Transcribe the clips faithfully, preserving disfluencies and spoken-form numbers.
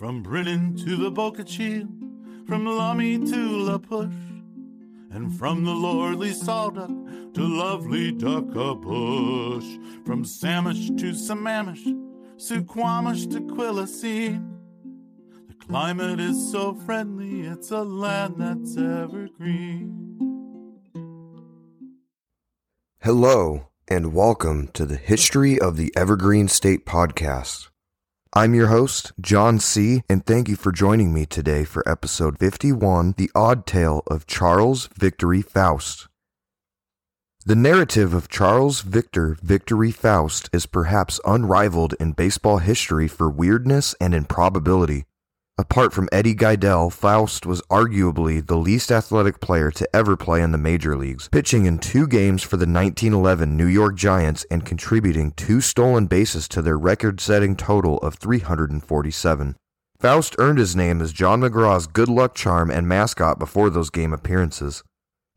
From Brennan to the Bokhachiel, from Lummi to La Push, and from the lordly Salduck to lovely Duckabush, from Sammamish to Sammamish, Suquamish to Quillayute. The climate is so friendly, it's a land that's evergreen. Hello, and welcome to the History of the Evergreen State podcast. I'm your host, John C., and thank you for joining me today for episode fifty-one, The Odd Tale of Charles Victory Faust. The narrative of Charles Victor Victory Faust is perhaps unrivaled in baseball history for weirdness and improbability. Apart from Eddie Gaedel, Faust was arguably the least athletic player to ever play in the major leagues, pitching in two games for the nineteen eleven New York Giants and contributing two stolen bases to their record-setting total of three hundred forty-seven. Faust earned his name as John McGraw's good luck charm and mascot before those game appearances.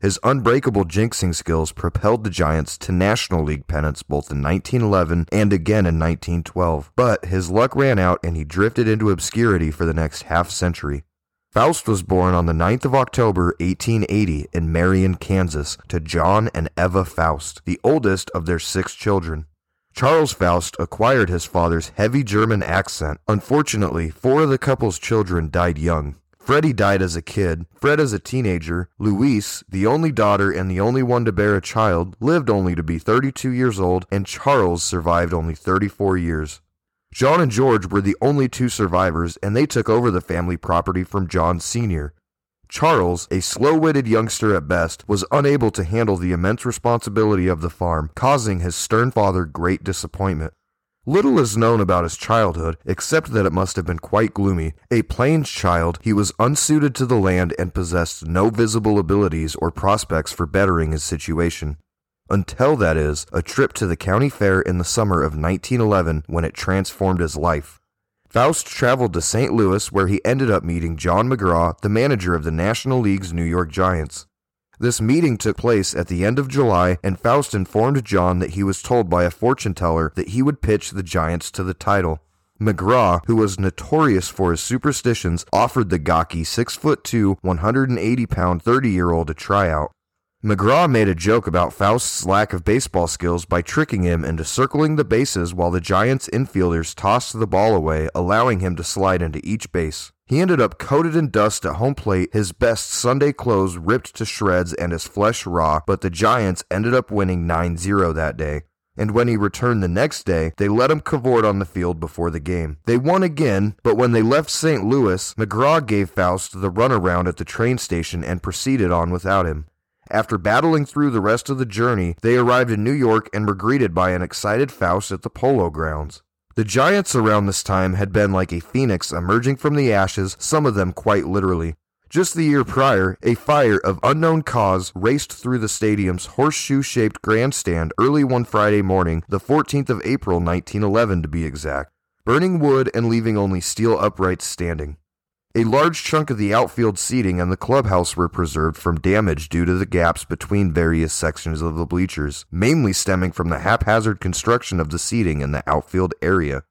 His unbreakable jinxing skills propelled the Giants to National League pennants both in nineteen eleven and again in nineteen twelve, but his luck ran out and he drifted into obscurity for the next half century. Faust was born on the ninth of October, eighteen eighty, in Marion, Kansas, to John and Eva Faust, the oldest of their six children. Charles Faust acquired his father's heavy German accent. Unfortunately, four of the couple's children died young. Freddie died as a kid, Fred as a teenager, Louise, the only daughter and the only one to bear a child, lived only to be thirty-two years old, and Charles survived only thirty-four years. John and George were the only two survivors, and they took over the family property from John Senior Charles, a slow-witted youngster at best, was unable to handle the immense responsibility of the farm, causing his stern father great disappointment. Little is known about his childhood, except that it must have been quite gloomy. A plains child, he was unsuited to the land and possessed no visible abilities or prospects for bettering his situation. Until, that is, a trip to the county fair in the summer of nineteen eleven when it transformed his life. Faust traveled to Saint Louis where he ended up meeting John McGraw, the manager of the National League's New York Giants. This meeting took place at the end of July, and Faust informed John that he was told by a fortune teller that he would pitch the Giants to the title. McGraw, who was notorious for his superstitions, offered the gawky six foot two, one hundred eighty pound thirty year old a tryout. McGraw made a joke about Faust's lack of baseball skills by tricking him into circling the bases while the Giants' infielders tossed the ball away, allowing him to slide into each base. He ended up coated in dust at home plate, his best Sunday clothes ripped to shreds and his flesh raw, but the Giants ended up winning nine zero that day. And when he returned the next day, they let him cavort on the field before the game. They won again, but when they left Saint Louis, McGraw gave Faust the runaround at the train station and proceeded on without him. After battling through the rest of the journey, they arrived in New York and were greeted by an excited Faust at the Polo Grounds. The Giants around this time had been like a phoenix emerging from the ashes, some of them quite literally. Just the year prior, a fire of unknown cause raced through the stadium's horseshoe-shaped grandstand early one Friday morning, the fourteenth of April nineteen eleven to be exact, burning wood and leaving only steel uprights standing. A large chunk of the outfield seating and the clubhouse were preserved from damage due to the gaps between various sections of the bleachers, mainly stemming from the haphazard construction of the seating in the outfield area.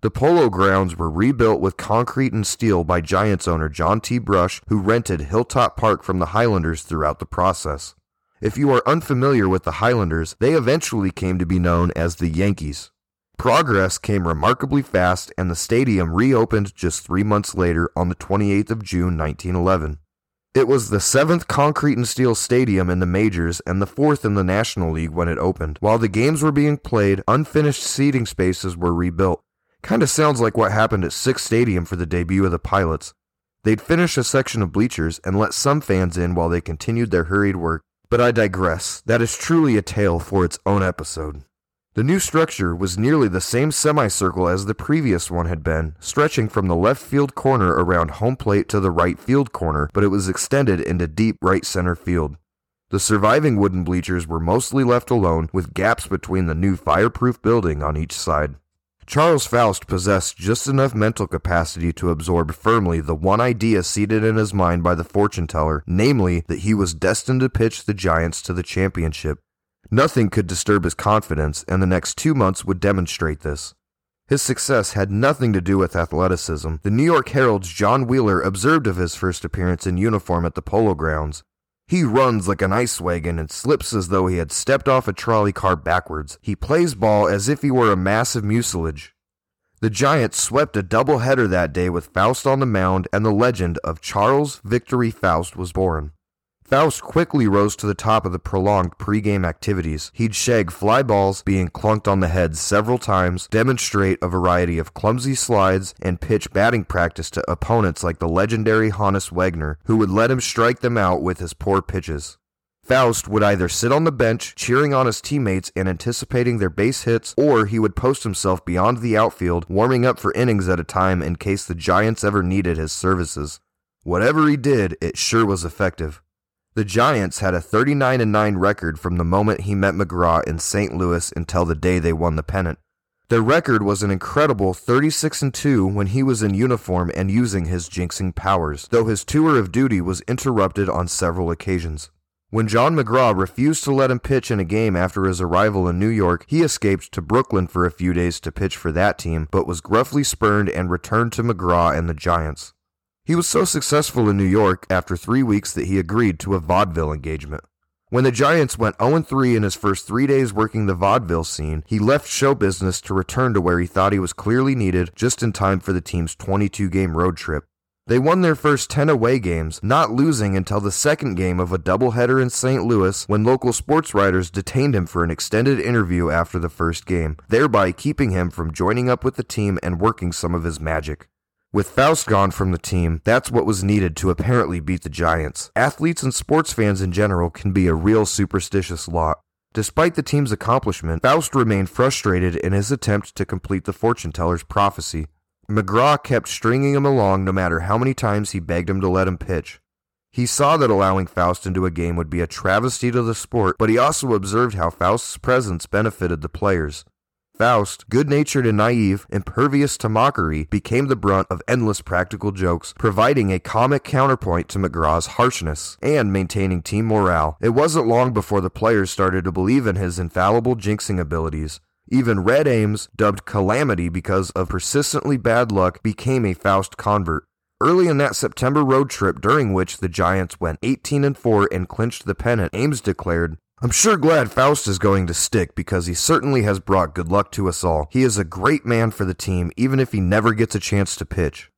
The Polo Grounds were rebuilt with concrete and steel by Giants owner John T. Brush, who rented Hilltop Park from the Highlanders throughout the process. If you are unfamiliar with the Highlanders, they eventually came to be known as the Yankees. Progress came remarkably fast, and the stadium reopened just three months later on the twenty-eighth of June nineteen eleven. It was the seventh concrete and steel stadium in the majors and the fourth in the National League when it opened. While the games were being played, unfinished seating spaces were rebuilt. Kinda sounds like what happened at Sick's Stadium for the debut of the Pilots. They'd finish a section of bleachers and let some fans in while they continued their hurried work. But I digress. That is truly a tale for its own episode. The new structure was nearly the same semicircle as the previous one had been, stretching from the left field corner around home plate to the right field corner, but it was extended into deep right center field. The surviving wooden bleachers were mostly left alone, with gaps between the new fireproof building on each side. Charles Faust possessed just enough mental capacity to absorb firmly the one idea seated in his mind by the fortune teller, namely that he was destined to pitch the Giants to the championship. Nothing could disturb his confidence, and the next two months would demonstrate this. His success had nothing to do with athleticism. The New York Herald's John Wheeler observed of his first appearance in uniform at the Polo Grounds. He runs like an ice wagon and slips as though he had stepped off a trolley car backwards. He plays ball as if he were a mass of mucilage. The Giants swept a doubleheader that day with Faust on the mound, and the legend of Charles Victory Faust was born. Faust quickly rose to the top of the prolonged pregame activities. He'd shag fly balls, being clunked on the head several times, demonstrate a variety of clumsy slides, and pitch batting practice to opponents like the legendary Honus Wagner, who would let him strike them out with his poor pitches. Faust would either sit on the bench, cheering on his teammates and anticipating their base hits, or he would post himself beyond the outfield, warming up for innings at a time in case the Giants ever needed his services. Whatever he did, it sure was effective. The Giants had a thirty-nine and nine record from the moment he met McGraw in Saint Louis until the day they won the pennant. Their record was an incredible thirty-six and two when he was in uniform and using his jinxing powers, though his tour of duty was interrupted on several occasions. When John McGraw refused to let him pitch in a game after his arrival in New York, he escaped to Brooklyn for a few days to pitch for that team, but was gruffly spurned and returned to McGraw and the Giants. He was so successful in New York after three weeks that he agreed to a vaudeville engagement. When the Giants went oh and three in his first three days working the vaudeville scene, he left show business to return to where he thought he was clearly needed, just in time for the team's twenty-two game road trip. They won their first ten away games, not losing until the second game of a doubleheader in Saint Louis when local sports writers detained him for an extended interview after the first game, thereby keeping him from joining up with the team and working some of his magic. With Faust gone from the team, that's what was needed to apparently beat the Giants. Athletes and sports fans in general can be a real superstitious lot. Despite the team's accomplishment, Faust remained frustrated in his attempt to complete the fortune teller's prophecy. McGraw kept stringing him along no matter how many times he begged him to let him pitch. He saw that allowing Faust into a game would be a travesty to the sport, but he also observed how Faust's presence benefited the players. Faust, good-natured and naive, impervious to mockery, became the brunt of endless practical jokes, providing a comic counterpoint to McGraw's harshness and maintaining team morale. It wasn't long before the players started to believe in his infallible jinxing abilities. Even Red Ames, dubbed Calamity because of persistently bad luck, became a Faust convert. Early in that September road trip, during which the Giants went eighteen and four and clinched the pennant, Ames declared, "I'm sure glad Faust is going to stick because he certainly has brought good luck to us all. He is a great man for the team, even if he never gets a chance to pitch."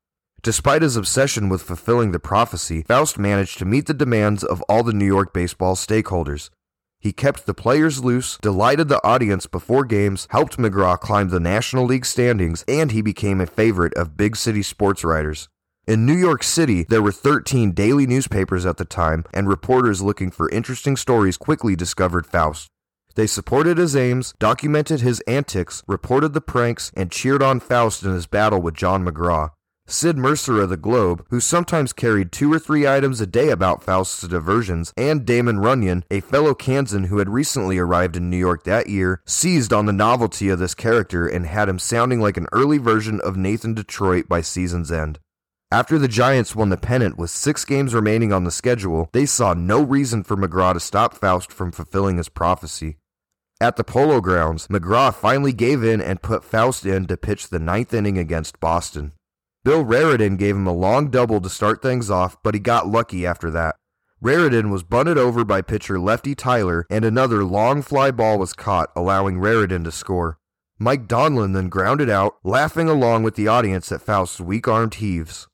Despite his obsession with fulfilling the prophecy, Faust managed to meet the demands of all the New York baseball stakeholders. He kept the players loose, delighted the audience before games, helped McGraw climb the National League standings, and he became a favorite of big city sports writers. In New York City, there were thirteen daily newspapers at the time, and reporters looking for interesting stories quickly discovered Faust. They supported his aims, documented his antics, reported the pranks, and cheered on Faust in his battle with John McGraw. Sid Mercer of The Globe, who sometimes carried two or three items a day about Faust's diversions, and Damon Runyon, a fellow Kansan who had recently arrived in New York that year, seized on the novelty of this character and had him sounding like an early version of Nathan Detroit by season's end. After the Giants won the pennant with six games remaining on the schedule, they saw no reason for McGraw to stop Faust from fulfilling his prophecy. At the Polo Grounds, McGraw finally gave in and put Faust in to pitch the ninth inning against Boston. Bill Rariden gave him a long double to start things off, but he got lucky after that. Rariden was bunted over by pitcher Lefty Tyler, and another long fly ball was caught, allowing Rariden to score. Mike Donlin then grounded out, laughing along with the audience at Faust's weak-armed heaves.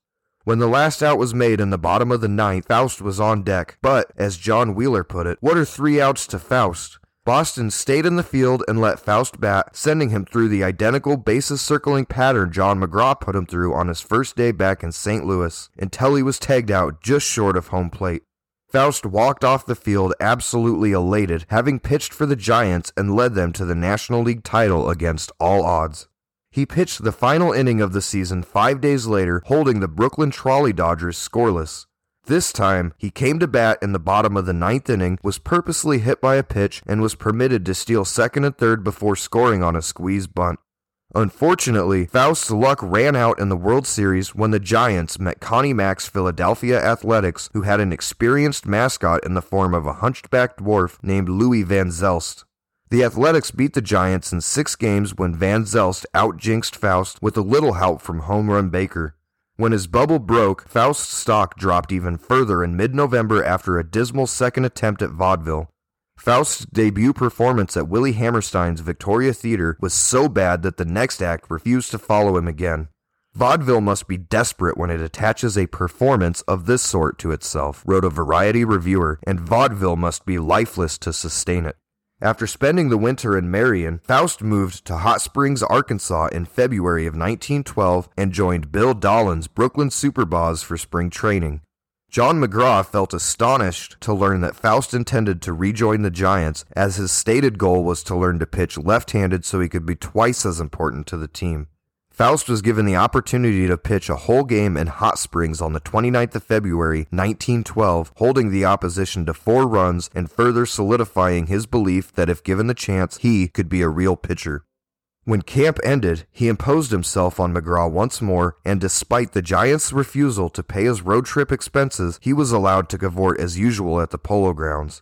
When the last out was made in the bottom of the ninth, Faust was on deck, but, as John Wheeler put it, what are three outs to Faust? Boston stayed in the field and let Faust bat, sending him through the identical bases-circling pattern John McGraw put him through on his first day back in Saint Louis, until he was tagged out just short of home plate. Faust walked off the field absolutely elated, having pitched for the Giants and led them to the National League title against all odds. He pitched the final inning of the season five days later, holding the Brooklyn Trolley Dodgers scoreless. This time, he came to bat in the bottom of the ninth inning, was purposely hit by a pitch, and was permitted to steal second and third before scoring on a squeeze bunt. Unfortunately, Faust's luck ran out in the World Series when the Giants met Connie Mack's Philadelphia Athletics, who had an experienced mascot in the form of a hunchback dwarf named Louis Van Zelst. The Athletics beat the Giants in six games when Van Zelst out-jinxed Faust with a little help from Home Run Baker. When his bubble broke, Faust's stock dropped even further in mid-November after a dismal second attempt at vaudeville. Faust's debut performance at Willie Hammerstein's Victoria Theatre was so bad that the next act refused to follow him again. Vaudeville must be desperate when it attaches a performance of this sort to itself, wrote a Variety reviewer, and vaudeville must be lifeless to sustain it. After spending the winter in Marion, Faust moved to Hot Springs, Arkansas in February of nineteen twelve and joined Bill Dolin's Brooklyn Superbas for spring training. John McGraw felt astonished to learn that Faust intended to rejoin the Giants, as his stated goal was to learn to pitch left-handed so he could be twice as important to the team. Faust was given the opportunity to pitch a whole game in Hot Springs on the twenty-ninth of February, nineteen twelve, holding the opposition to four runs and further solidifying his belief that if given the chance, he could be a real pitcher. When camp ended, he imposed himself on McGraw once more, and despite the Giants' refusal to pay his road trip expenses, he was allowed to cavort as usual at the Polo Grounds.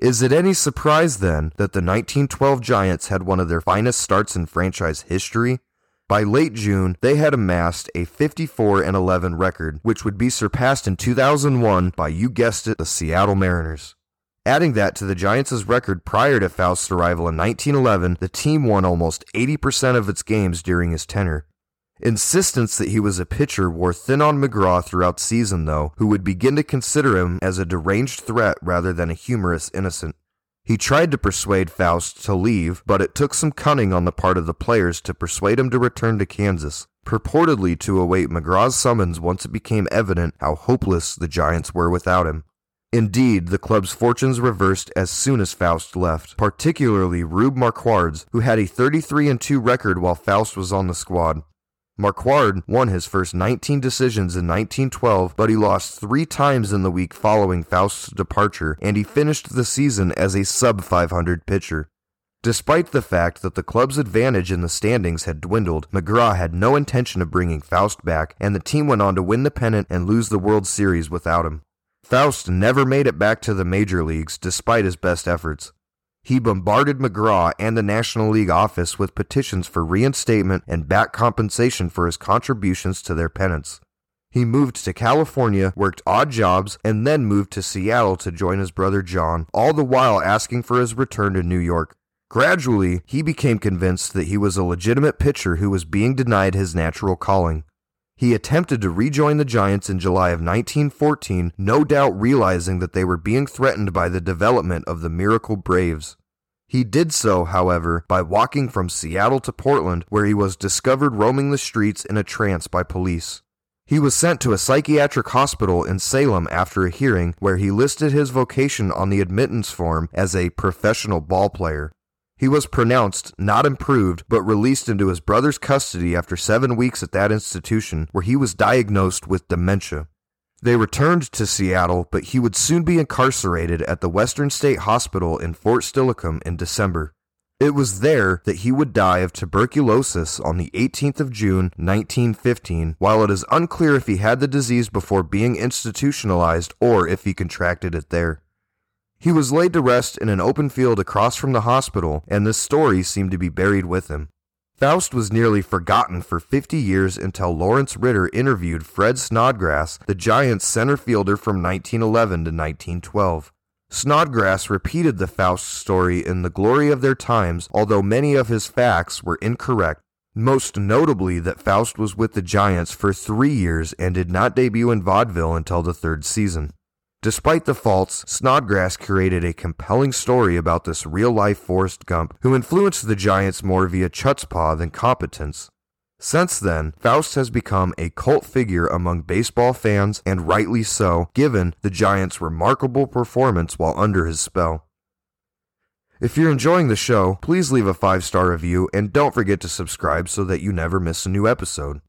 Is it any surprise, then, that the nineteen twelve Giants had one of their finest starts in franchise history? By late June, they had amassed a fifty-four and eleven record, which would be surpassed in two thousand one by, you guessed it, the Seattle Mariners. Adding that to the Giants' record prior to Faust's arrival in nineteen eleven, the team won almost eighty percent of its games during his tenure. Insistence that he was a pitcher wore thin on McGraw throughout season, though, who would begin to consider him as a deranged threat rather than a humorous innocent. He tried to persuade Faust to leave, but it took some cunning on the part of the players to persuade him to return to Kansas, purportedly to await McGraw's summons once it became evident how hopeless the Giants were without him. Indeed, the club's fortunes reversed as soon as Faust left, particularly Rube Marquard's, who had a thirty-three and two record while Faust was on the squad. Marquard won his first nineteen decisions in nineteen twelve, but he lost three times in the week following Faust's departure, and he finished the season as a sub five hundred pitcher. Despite the fact that the club's advantage in the standings had dwindled, McGraw had no intention of bringing Faust back, and the team went on to win the pennant and lose the World Series without him. Faust never made it back to the major leagues, despite his best efforts. He bombarded McGraw and the National League office with petitions for reinstatement and back compensation for his contributions to their pennants. He moved to California, worked odd jobs, and then moved to Seattle to join his brother John, all the while asking for his return to New York. Gradually, he became convinced that he was a legitimate pitcher who was being denied his natural calling. He attempted to rejoin the Giants in July of nineteen fourteen, no doubt realizing that they were being threatened by the development of the Miracle Braves. He did so, however, by walking from Seattle to Portland, where he was discovered roaming the streets in a trance by police. He was sent to a psychiatric hospital in Salem after a hearing where he listed his vocation on the admittance form as a professional ballplayer. He was pronounced not improved, but released into his brother's custody after seven weeks at that institution, where he was diagnosed with dementia. They returned to Seattle, but he would soon be incarcerated at the Western State Hospital in Fort Steilacoom in December. It was there that he would die of tuberculosis on the eighteenth of June, nineteen fifteen, while it is unclear if he had the disease before being institutionalized or if he contracted it there. He was laid to rest in an open field across from the hospital, and this story seemed to be buried with him. Faust was nearly forgotten for fifty years until Lawrence Ritter interviewed Fred Snodgrass, the Giants' center fielder from nineteen eleven to nineteen twelve. Snodgrass repeated the Faust story in The Glory of Their Times, although many of his facts were incorrect, most notably that Faust was with the Giants for three years and did not debut in vaudeville until the third season. Despite the faults, Snodgrass created a compelling story about this real-life Forrest Gump, who influenced the Giants more via chutzpah than competence. Since then, Faust has become a cult figure among baseball fans, and rightly so, given the Giants' remarkable performance while under his spell. If you're enjoying the show, please leave a five-star review, and don't forget to subscribe so that you never miss a new episode.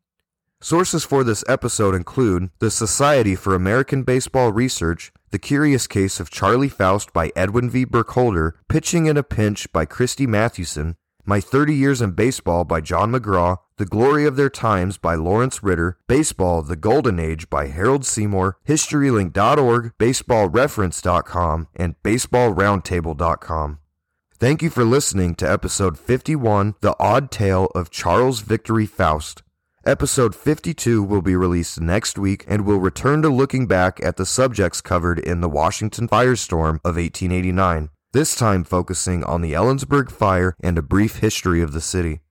Sources for this episode include The Society for American Baseball Research, The Curious Case of Charlie Faust by Edwin V. Burkholder, Pitching in a Pinch by Christy Mathewson, My thirty years in Baseball by John McGraw, The Glory of Their Times by Lawrence Ritter, Baseball, The Golden Age by Harold Seymour, HistoryLink dot org, Baseball Reference dot com, and Baseball Roundtable dot com. Thank you for listening to episode fifty-one, The Odd Tale of Charles Victory Faust. Episode fifty-two will be released next week and will return to looking back at the subjects covered in the Washington firestorm of eighteen eighty-nine, this time focusing on the Ellensburg Fire and a brief history of the city.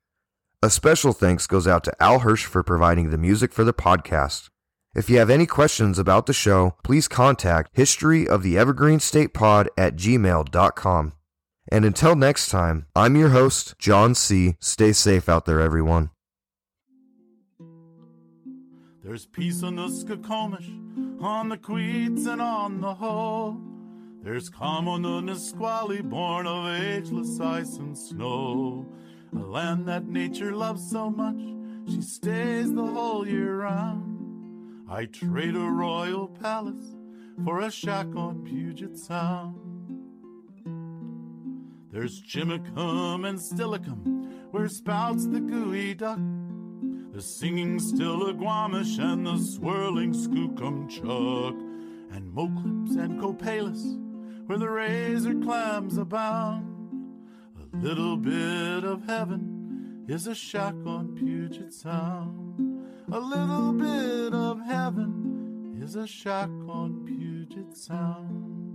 A special thanks goes out to Al Hirsch for providing the music for the podcast. If you have any questions about the show, please contact historyoftheEvergreenStatePod at gmail dot com. And until next time, I'm your host, John C. Stay safe out there, everyone. There's peace on the Suquamish, on the Queets, and on the Hull. There's calm on the Nisqually, born of ageless ice and snow. A land that nature loves so much, she stays the whole year round. I trade a royal palace for a shack on Puget Sound. There's Chimicum and Steilacoom, where spouts the gooey duck, the singing Stillaguamish and the swirling Skookumchuck, and Moclips and Copalis, where the razor clams abound. A little bit of heaven is a shack on Puget Sound. A little bit of heaven is a shack on Puget Sound.